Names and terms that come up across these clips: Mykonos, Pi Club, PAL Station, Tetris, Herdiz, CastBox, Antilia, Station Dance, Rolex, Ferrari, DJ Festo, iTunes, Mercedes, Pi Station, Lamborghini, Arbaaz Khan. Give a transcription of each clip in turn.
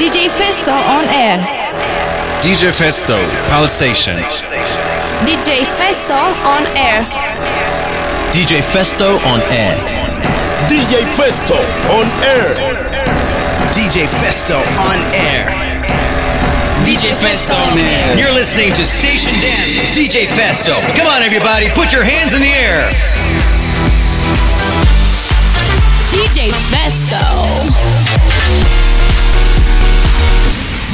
DJ Festo on air. DJ Festo, PAL Station. DJ Festo on air. DJ Festo on air. DJ Festo on air. DJ Festo on air. DJ Festo on air. You're listening to Station Dance with DJ Festo. Come on, everybody, put your hands in the air. DJ Festo.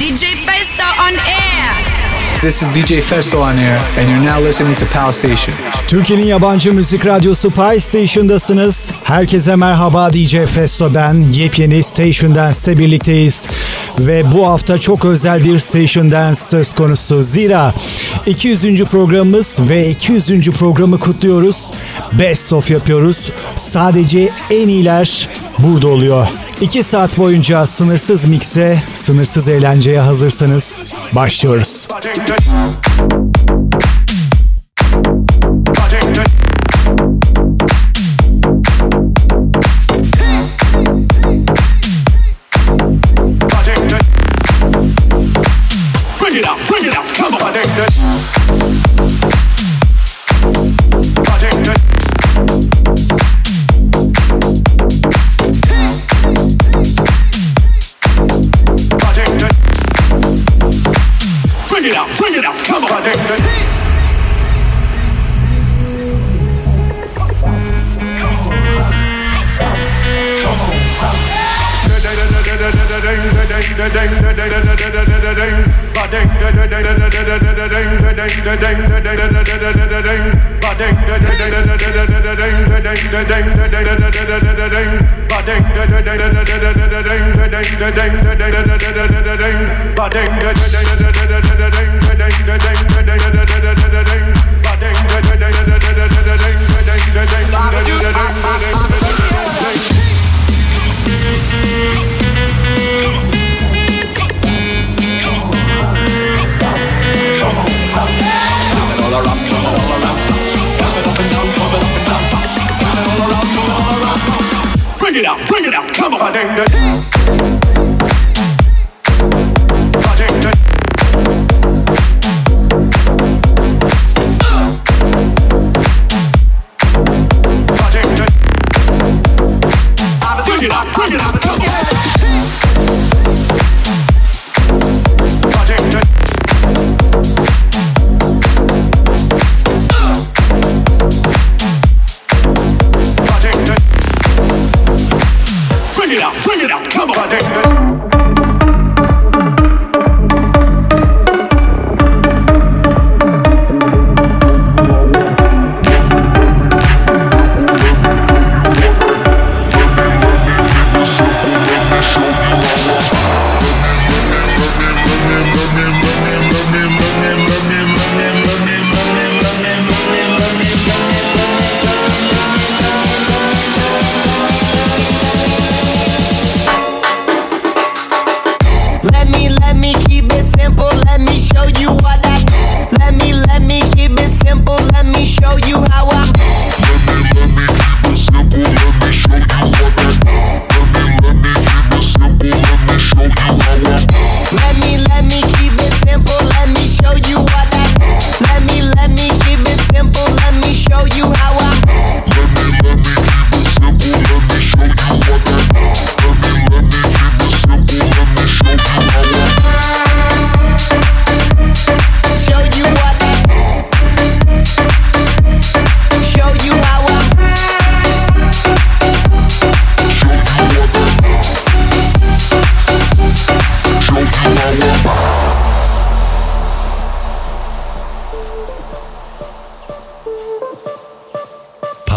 DJ Festo on air. This is DJ Festo on air and you're now listening to PAL Station. Türkiye'nin yabancı müzik radyosu Pi Station'dasınız. Herkese merhaba, DJ Festo ben. Yepyeni Station Dance'te birlikteyiz. Ve bu hafta çok özel bir Station Dance söz konusu. Zira 200. programımız ve 200. programı kutluyoruz. Best of yapıyoruz. Sadece en iyiler burada oluyor. 2 saat boyunca sınırsız mikse, sınırsız eğlenceye hazırsanız başlıyoruz.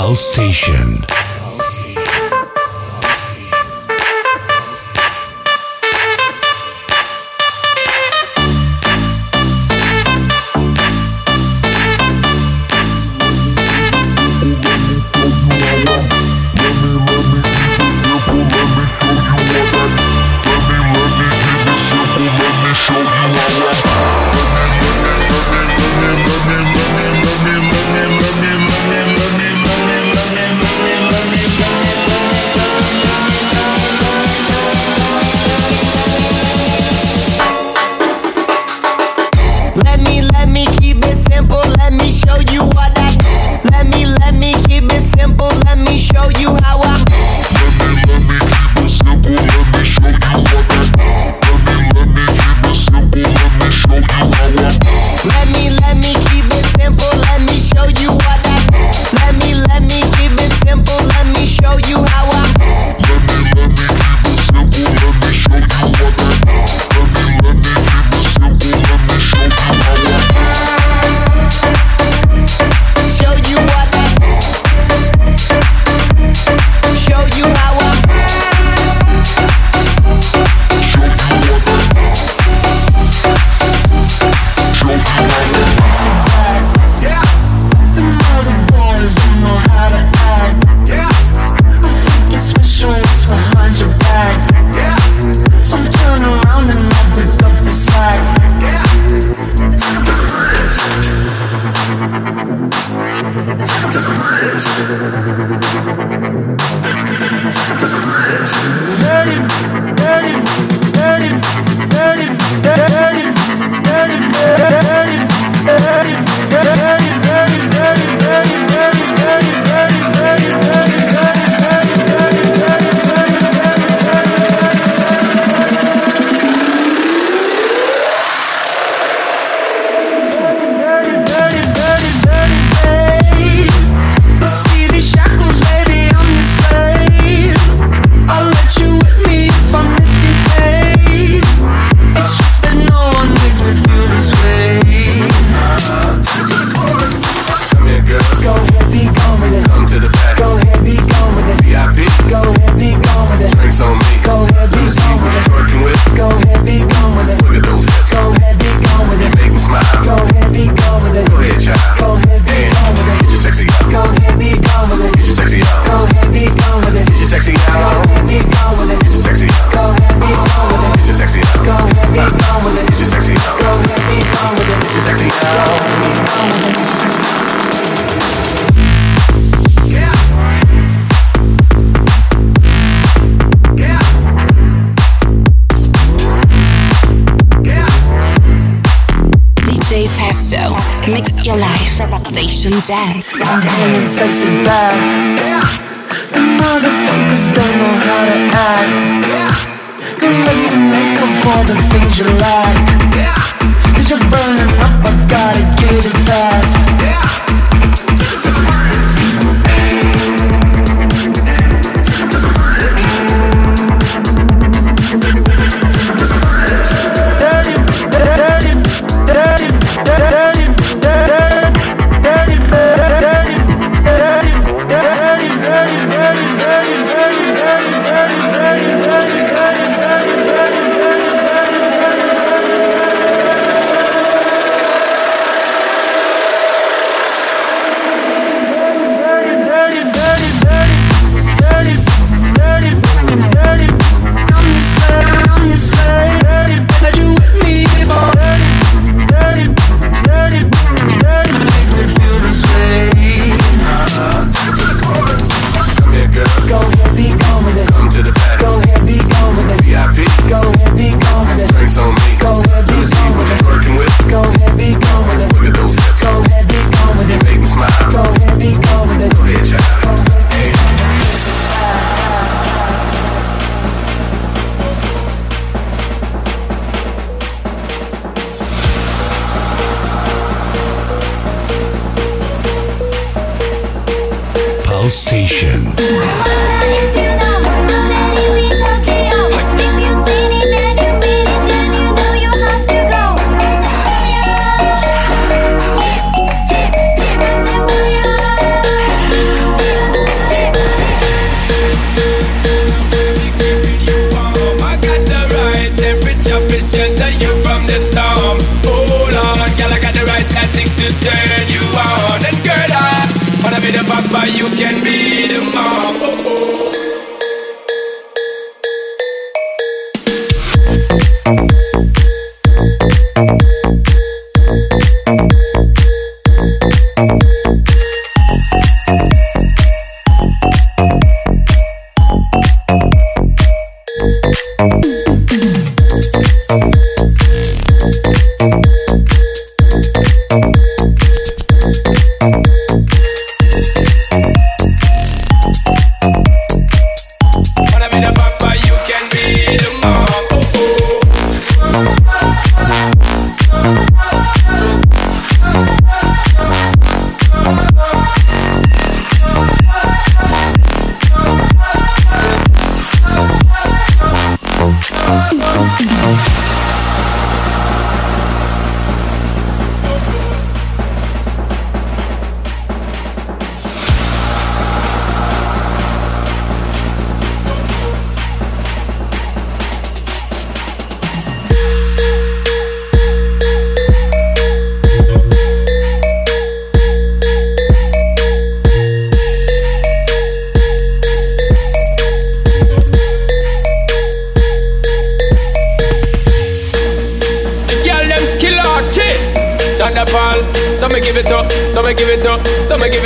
Station. Festo. Mix your life. Station Dance. I'm feeling sexy bad. The motherfuckers don't know how to act. They like to make up all the things you like. Cause you're burning up, I gotta get it fast. Station.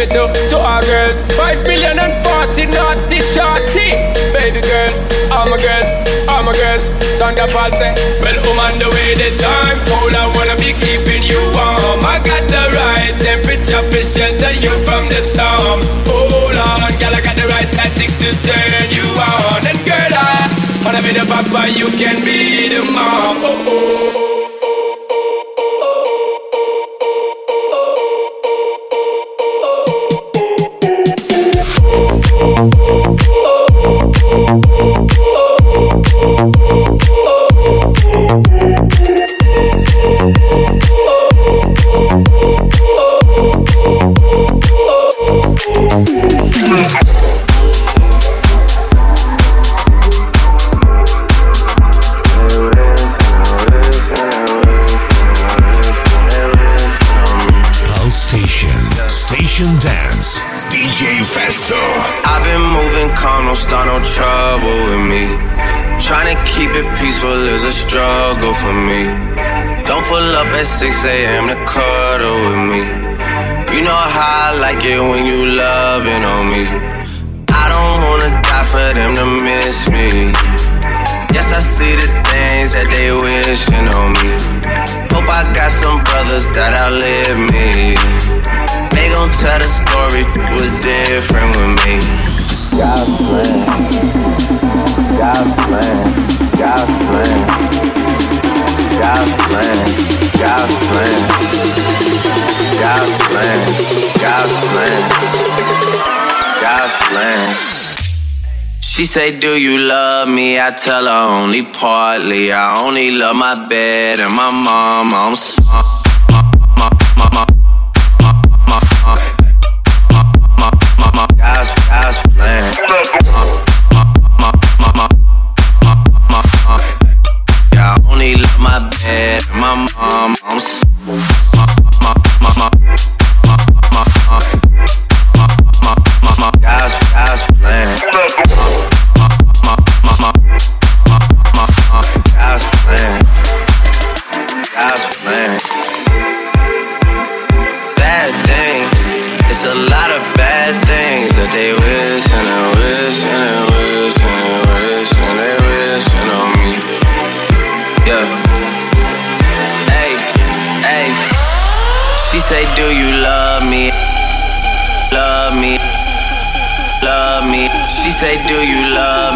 To our girls, 5,040 naughty shorty. Baby girl, all my girls, all my girls. Sandra Paul say, well, woman, the way the time cold, I wanna be keeping you warm. I got the right temperature to shelter you from the storm. Hold on, girl, I got the right tactics to turn you on. And girl, I wanna be the papa, you can be the mom. Oh, oh. At 6 a.m. to cuddle with me. You know how I like it when you loving on me. I don't wanna die for them to miss me. Yes, I see the things that they wishing on me. Hope I I got some brothers that outlive me. They gon' tell the story was different with me. God's plan, God's plan, God's plan, God's plan, God's plan, God's plan, God's plan, God's plan. She say, do you love me? I tell her only partly. I only love my bed and my mom. I'm sorry. She say, do you love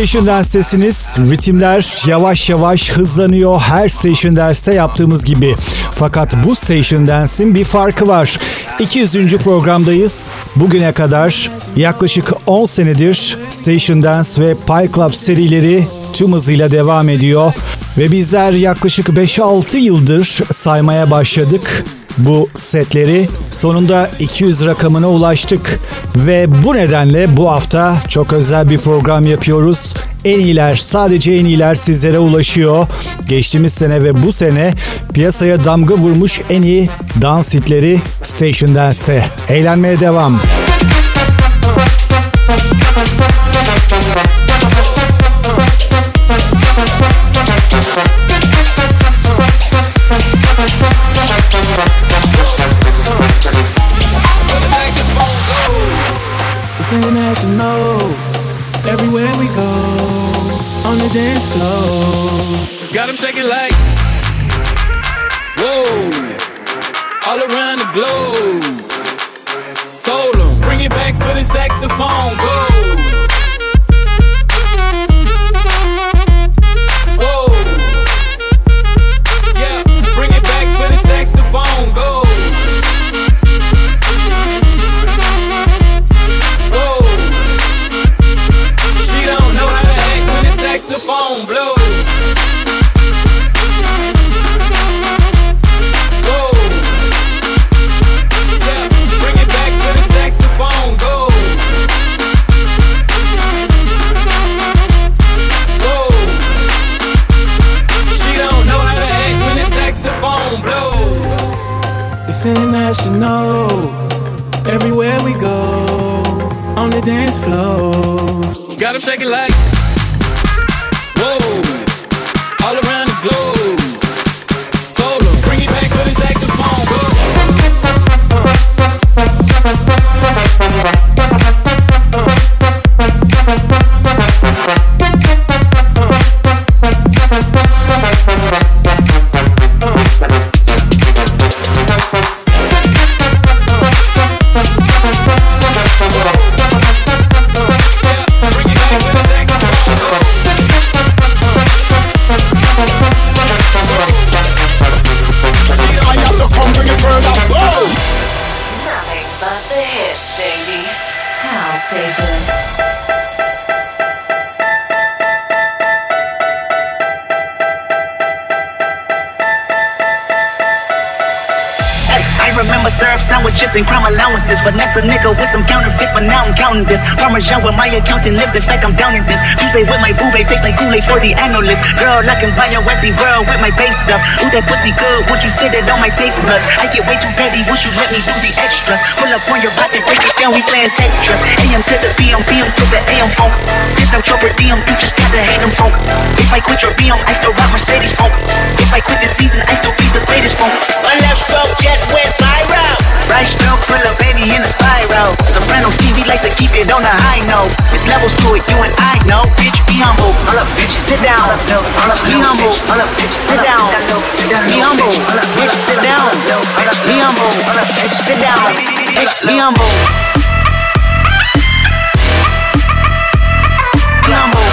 Station Dance'tesiniz. Ritimler yavaş yavaş hızlanıyor her Station Dance'te yaptığımız gibi. Fakat bu Station Dance'in bir farkı var. 200. programdayız. Bugüne kadar yaklaşık 10 senedir Station Dance ve Pi Club serileri tüm hızıyla devam ediyor. Ve bizler yaklaşık 5-6 yıldır saymaya başladık bu setleri. Sonunda 200 rakamına ulaştık ve bu nedenle bu hafta çok özel bir program yapıyoruz. En iyiler, sadece en iyiler sizlere ulaşıyor. Geçtiğimiz sene ve bu sene piyasaya damga vurmuş en iyi dans hitleri Station Dance'te. Eğlenmeye devam. International, everywhere we go, on the dance floor. Got them shaking like, whoa, all around the globe. Told them, bring it back for the saxophone, whoa. Whoa, yeah, bring it back for the saxophone, go. Saxophone blows. Whoa. Yeah, bring it back to the saxophone go. Whoa. She don't know how to act when the saxophone blows. It's international. Everywhere we go, on the dance floor. Got 'em shaking like. Whoa, all around the globe. Told 'em, bring it back for the saxophone, go. Station. sandwiches and crime allowances. Finesse a nigga with some counterfeits, but now I'm counting this. Parmesan where my accountant lives, in fact I'm down in this. You say with my boo babe, tastes like Kool-Aid for the analyst. Girl, I can buy your Westy world with my base stuff. Ooh, that pussy good, would you sit it on my taste buds? I get way too petty, would you let me do the extras? Pull up on your bot and break it down, we playing Tetris. AM to the BM, BM to the AM funk. This I'm trouble DM, you just gotta hate them funk. If I quit your BM, I still rock Mercedes funk. If I quit this season, I still be the greatest funk. My left stroke just went viral. Right stroke, pull a baby in a spiral. Soprano C, we like to keep it on a high note. There's levels to it, you and I know. Bitch, be humble. All up, bitch, sit down. All up, be humble. All up, bitch, sit down. Be humble. All up, bitch, sit down. Be humble. All up, bitch, sit down. Bitch, be humble. Be humble.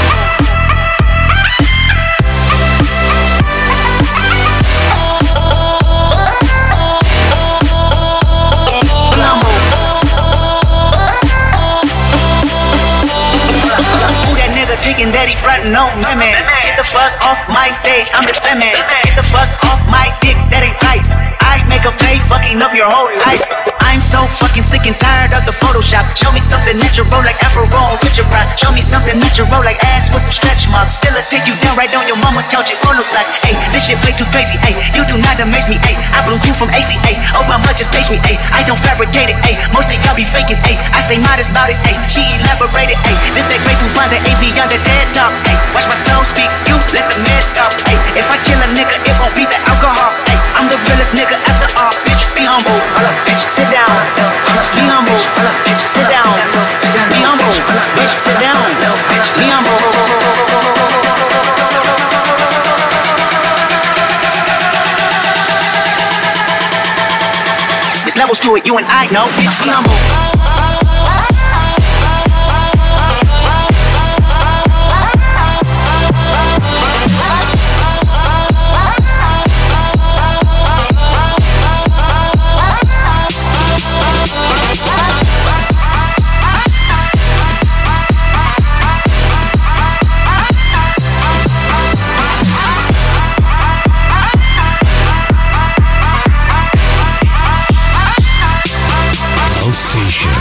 Chicken daddy front, no women. Get the fuck off my stage, I'm the semen. Get the fuck off my dick, that ain't right. I make a play, fucking up your whole life. I'm so fucking sick and tired of the Photoshop. Show me something natural like Afro on picture pride. Show me something natural like ass with some stretch marks. Still a take you down right on your mama couch and polo sock. Ayy, this shit play too crazy, ayy. You do not amaze me, ayy. I blew you from ACA. Oh, how much is page me, ayy. I don't fabricate it, ayy. Most of y'all be faking, ayy. I stay modest about it, ayy. She elaborated, ayy. This that great new bond that ain't beyond the dead talk, ayy. Watch my soul speak, you let the meds talk, ayy. If I kill a nigga, it won't be the alcohol, ayy. I'm the realest nigga after all, bitch. Be humble, all up, bitch, sit down. Be humble, all up, bitch, sit down. Be humble, all up, bitch, sit down. Be humble. There's levels to it, you and I know. Bitch, be humble. Station.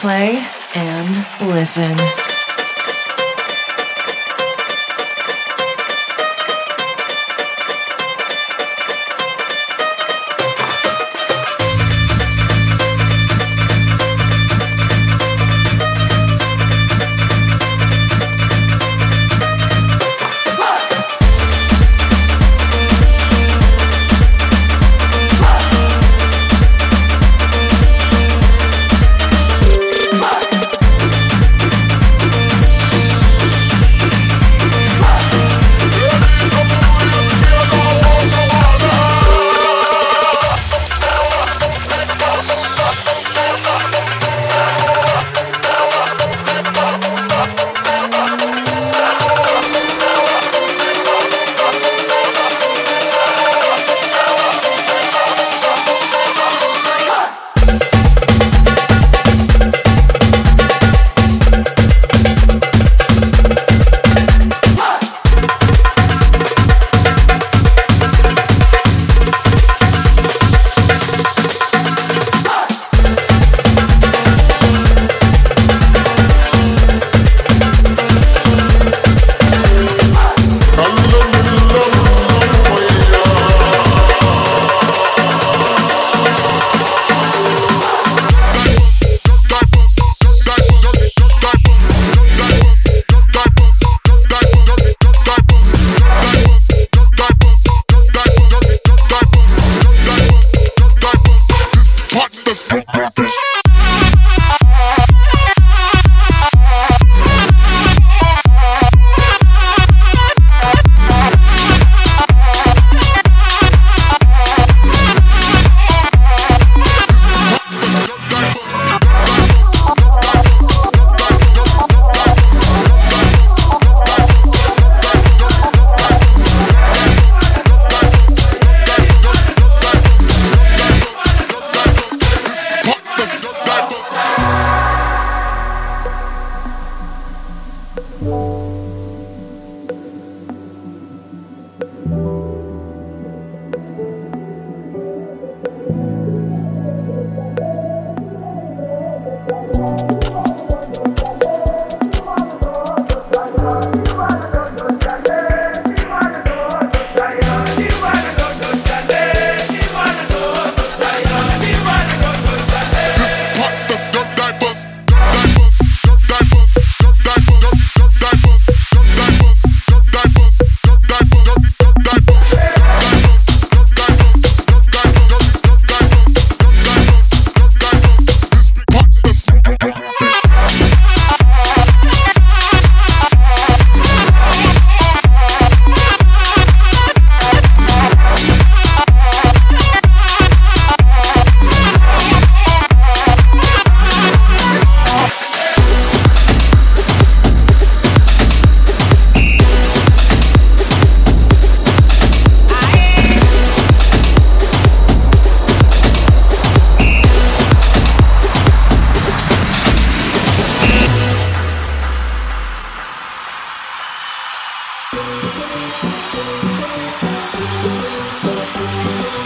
Play and listen.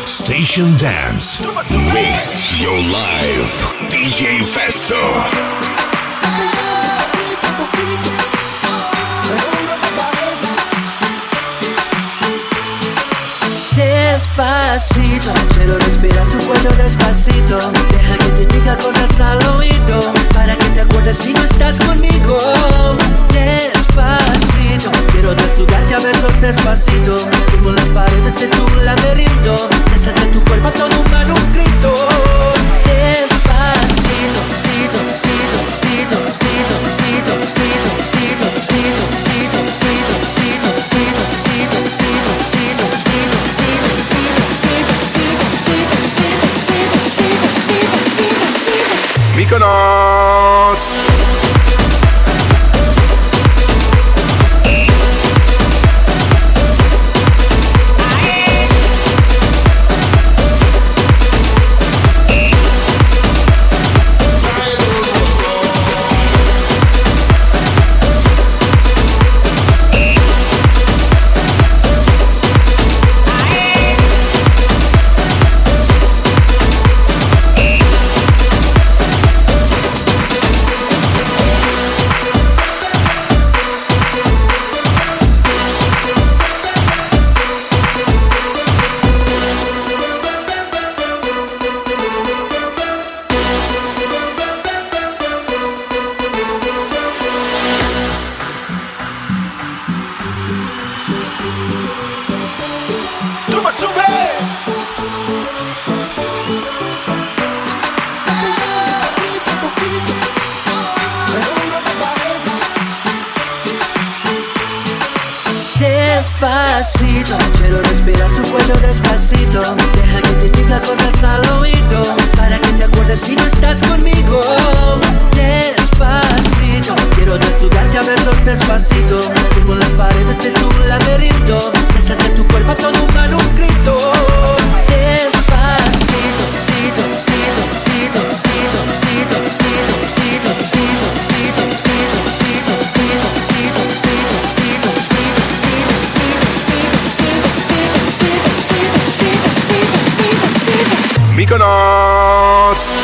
Station Dance makes your life. DJ Festo. Despacito, quiero respirar tu cuello despacito. Deja que te diga cosas al oído, para que te acuerdes si no estás conmigo. Despacito, quiero desnudarte a besos despacito. Firmo las paredes de tu laberinto, deshace tu cuerpo todo un manuscrito. Despacito, cito, cito, cito, cito, cito, cito, cito, cito, cito, cito, cito, cito, cito, cito, cito, cito, cito. Mykonos. despacito. Quiero respirar tu cuello despacito. Deja que te diga cosas al oído, para que te acuerdes si no estás conmigo. Despacito. Quiero desnudarte a besos despacito. Firmo las paredes de tu laberinto. Desate tu cuerpo todo un manuscrito. Despacito, cito, cito, cito, cito, cito, cito, cito, cito, cito, cito, cito, cito, cito, cito, cito, cito. Mykonos.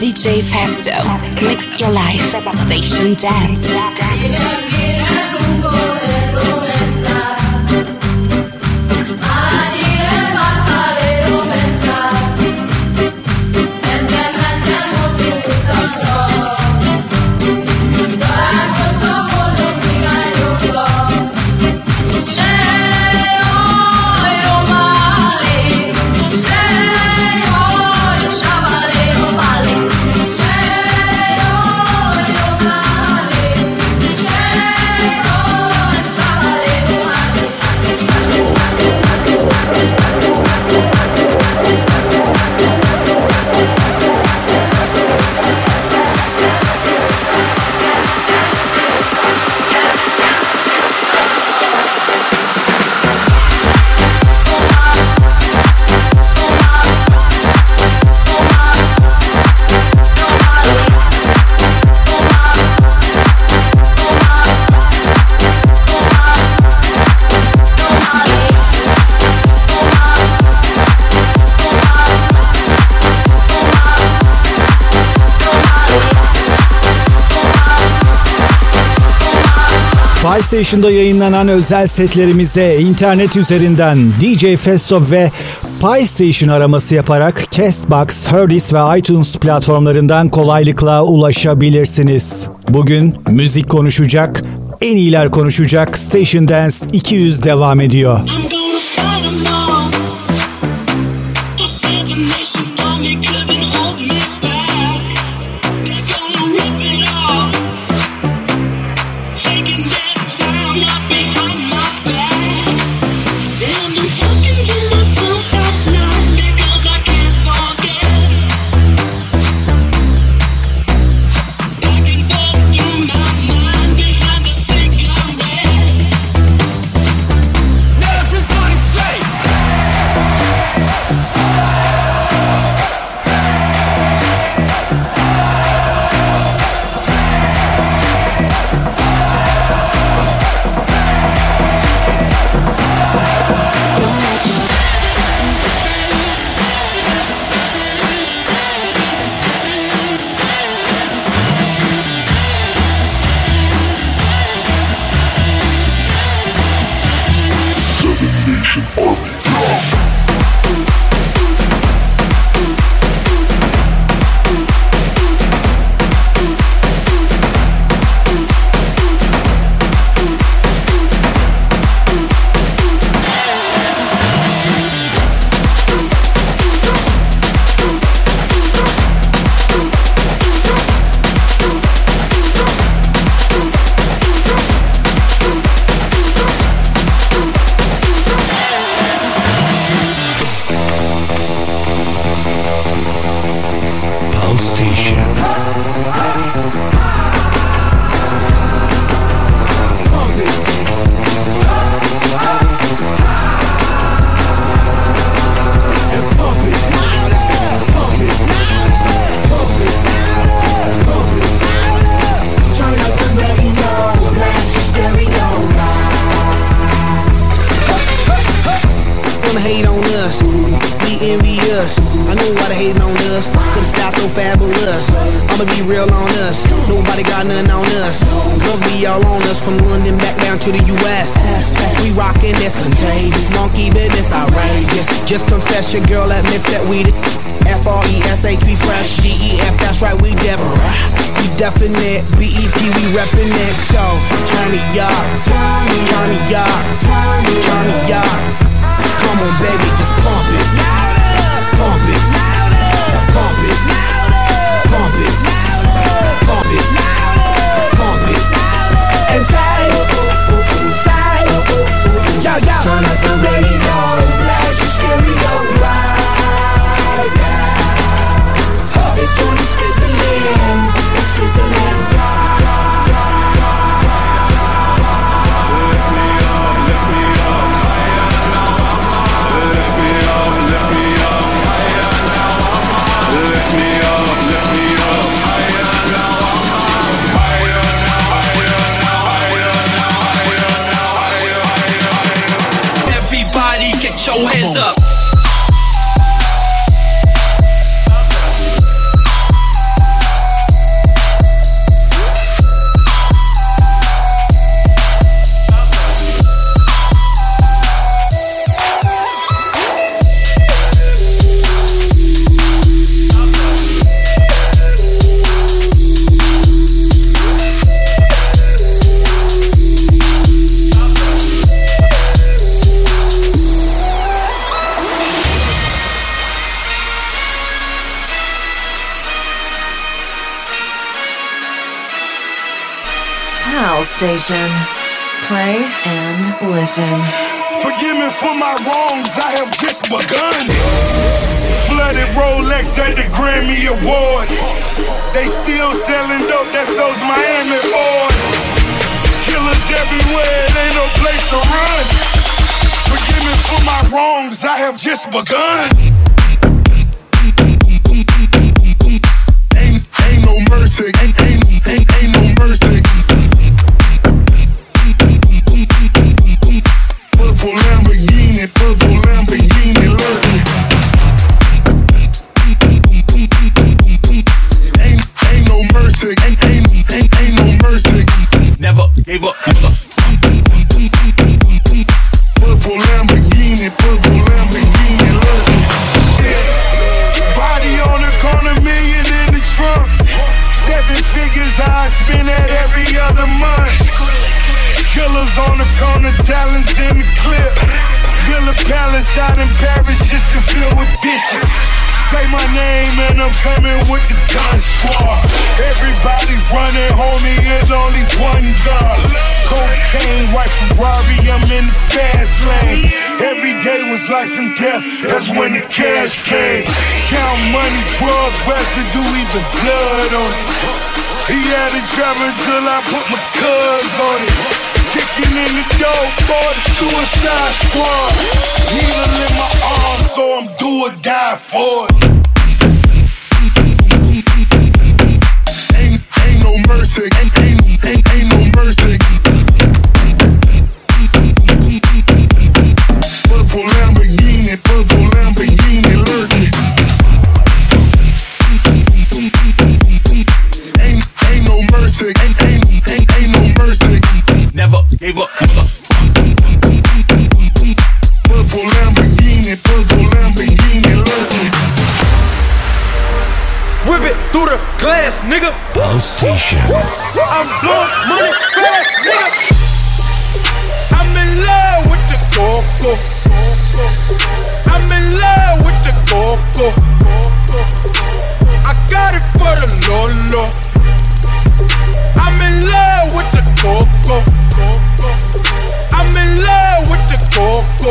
DJ Festo. Mix your life. Station Dance. Pi Station'da yayınlanan özel setlerimize internet üzerinden DJ Festo ve Pi Station araması yaparak CastBox, Herdiz ve iTunes platformlarından kolaylıkla ulaşabilirsiniz. Bugün müzik konuşacak, en iyiler konuşacak. Station Dance 200 devam ediyor. Just confess your girl admit that we the F-R-E-S-H, we fresh G-E-F, that's right, we devil. We definite, B-E-P, we reppin' it. So, turn it up. Come on, baby, just pump it. Pump it. Pump it. Pump it. Pump it. Pump it. And side, yo. Turn up the radio. Stereo right now. This joint is sizzling. It's sizzling right. Lift me up, lift me up. Lift me up, lift me up. PAL Station. Play and listen. Forgive me for my wrongs, I have just begun. Flooded Rolex at the Grammy Awards. They still selling dope, that's those Miami boys. Killers everywhere, it ain't no place to run. Forgive me for my wrongs, I have just begun. Ain't no mercy. Purple Lamborghini lurking. Ain't no mercy. Ain't no mercy. Never gave up. Purple Lamborghini. Purple Lamborghini lurking. Yeah. Body on the corner, million in the trunk. 7 figures I spend at every other month. Killers on the corner, talents in the clip. Build a palace out in Paris just to fill with bitches. Say my name and I'm coming with the gun squad. Everybody running, homie, there's only one gun. Cocaine, white Ferrari, I'm in the fast lane. Every day was life and death, that's when the cash came. Count money, drug residue, even blood on it. He had it driving till I put my cuz on it. Kicking in the door for the suicide squad. Needle in my arm, so I'm do or die for it. Ain't no mercy. Ain't no mercy. Purple Lamborghini lurking. Ain't no mercy. Ain't no mercy. Never gave up. Purple Lamborghini lurking. Whip it through the glass, nigga. PAL Station. I'm blowing money fast, nigga. I'm in love with the go-go. I'm in love with the coco. I got it for the lolo. I'm in love with the coco. I'm in love with the coco.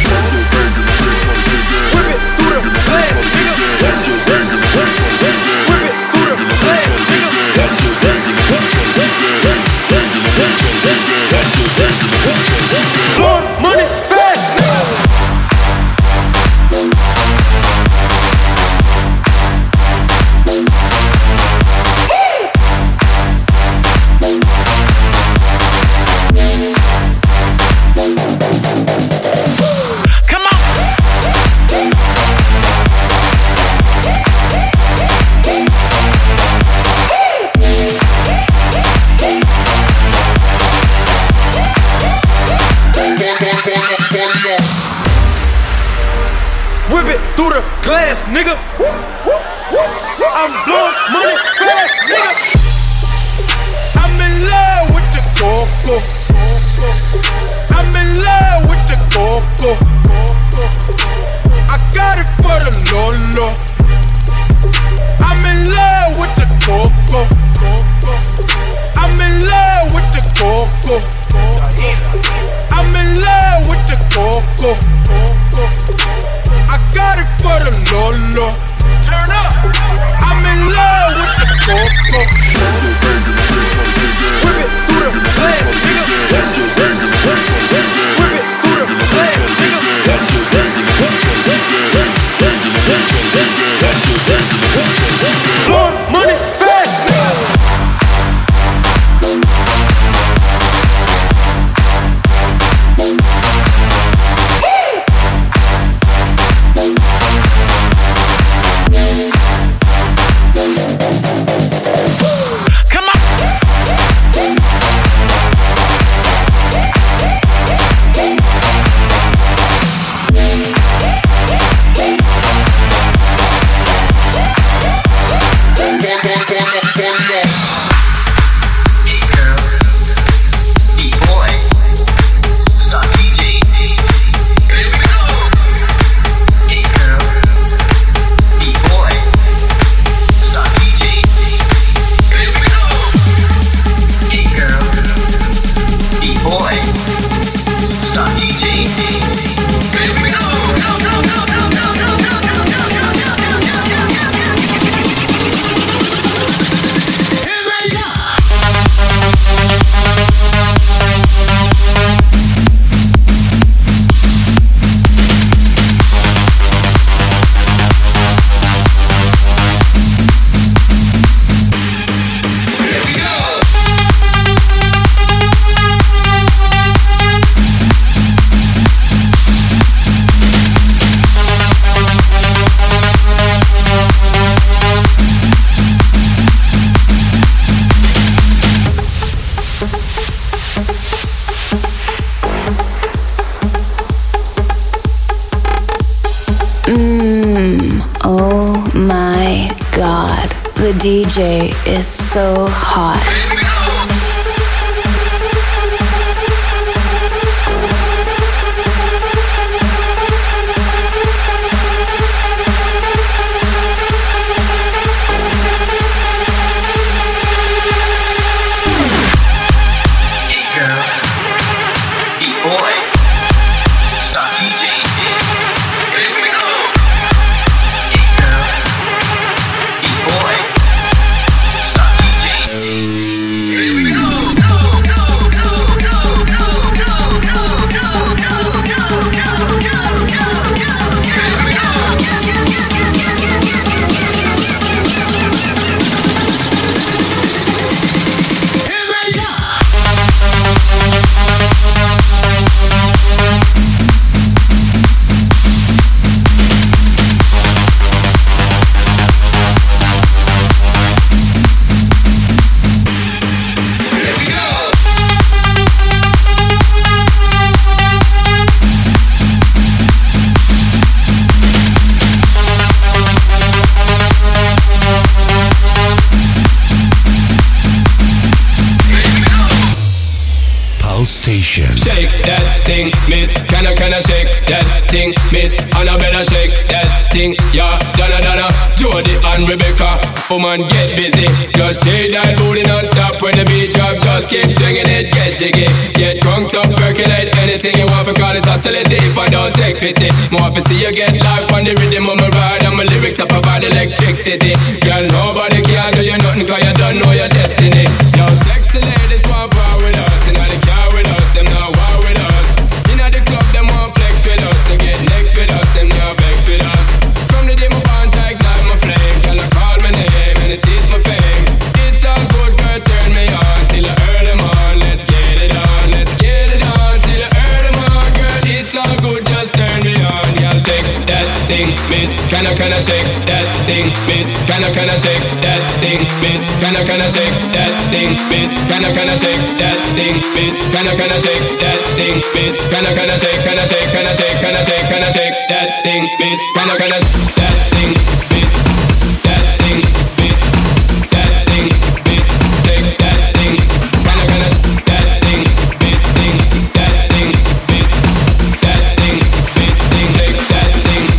Whip it through the glass, nigga. Money fast now. Glass, nigga. I'm blowing money fast, nigga. I'm in love with the coco. I'm in love with the coco. I got it for the lolo. I'm in love with the coco. I'm in love with the coco. I'm in love with the coco. I got it for the lolo. Turn up. I'm in love with the coco. Whip it through the glass, nigga. Whip it through the glass, nigga. Blowing money fast, nigga. DJ is so hot. Shake that thing, miss. Can I shake that thing, miss? And I better shake that thing, yeah. Donna, Jody and Rebecca, woman get busy. Just shake that booty non-stop when the beat drop. Just keep swinging it, get jiggy, get drunk, top percolate anything you want for call it hostility. If I don't take pity, more for see you get life on the rhythm of my ride and my lyrics I provide electricity. Girl, nobody can do you nothing 'cause you don't know your destiny. Yo, sexy ladies want power with us, and I can't. Them now war with us. Inna the club, them want flex with us. They get next with us, them now vex with us. From the day my bond ignite my flame, girl I call my name and it is my fame. It's all good, girl, turn me on till I earn them on. Let's get it on till I earn them on, girl. It's all good, just turn me on. Girl, take that thing, miss. Can I shake that thing, miss? Can I shake that thing, miss? Can I shake that thing, miss? Can I shake that thing, miss? Can I shake that thing, miss? Can I shake that thing, miss? Can I shake that thing, miss? That thing, miss. That thing, miss. Shake that thing. Can I shake that thing, miss? Thing, that thing, miss. That thing, miss. Thing, shake that thing.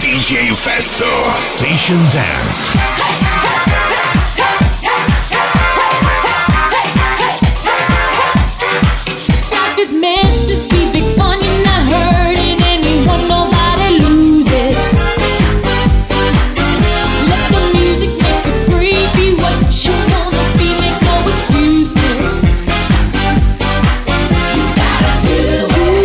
DJ Festo, Station Dance. Life is meant to be big fun. You're not hurting anyone, nobody lose it. Let the music make you free. Be what you wanna be, make no excuses. You gotta do it.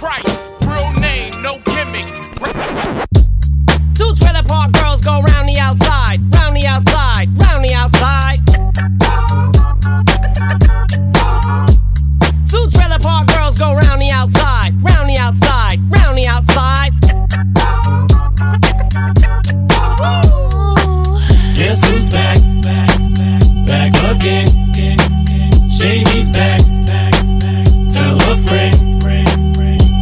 trice. Real name, no gimmicks. Two trailer park girls go round the outside, round the outside, round the outside. Two trailer park girls go round the outside, round the outside, round the outside. Ooh. Guess who's back? Back again. Shady's back. Tell a friend.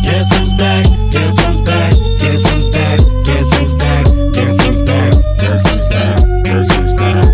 Guess who's back? Guess who's back? Guess who's back? Guess who's back? Guess who's back? Guess who's back? Guess who's back?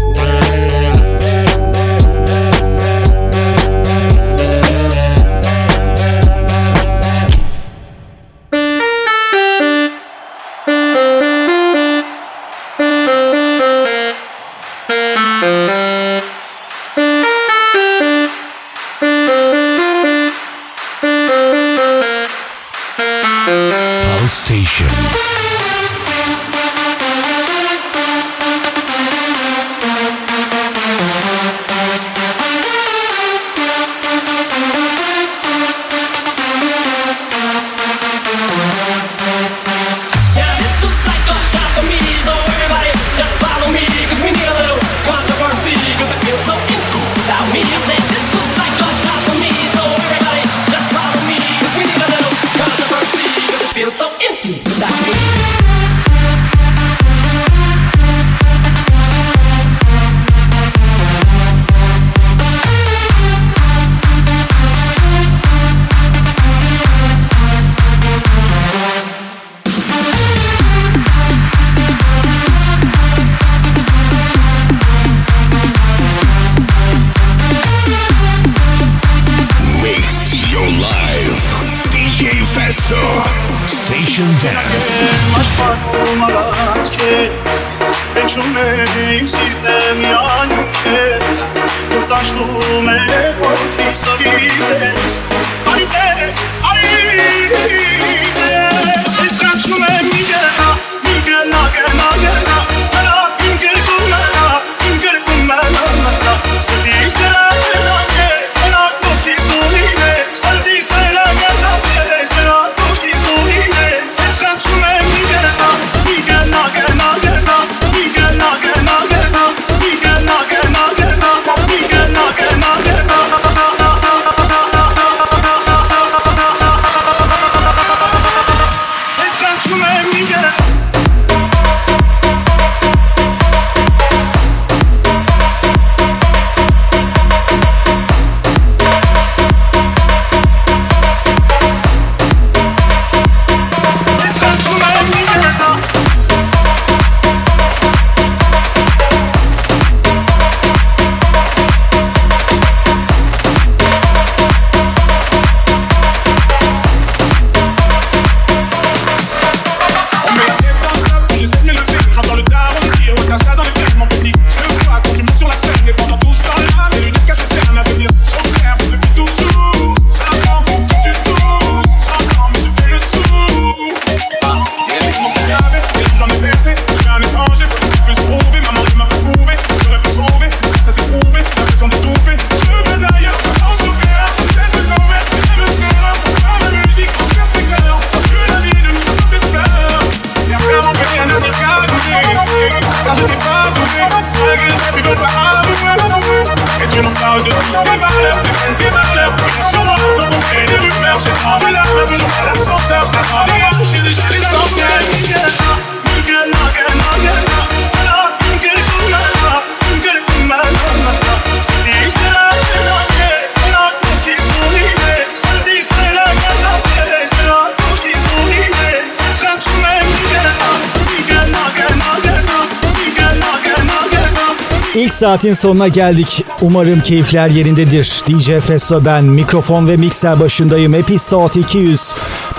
İlk saatin sonuna geldik. Umarım keyifler yerindedir. DJ Festo ben. Mikrofon ve mikser başındayım. Episode 200.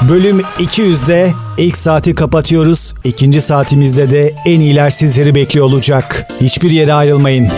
Bölüm 200'de ilk saati kapatıyoruz. İkinci saatimizde de en iyiler sizleri bekliyor olacak. Hiçbir yere ayrılmayın.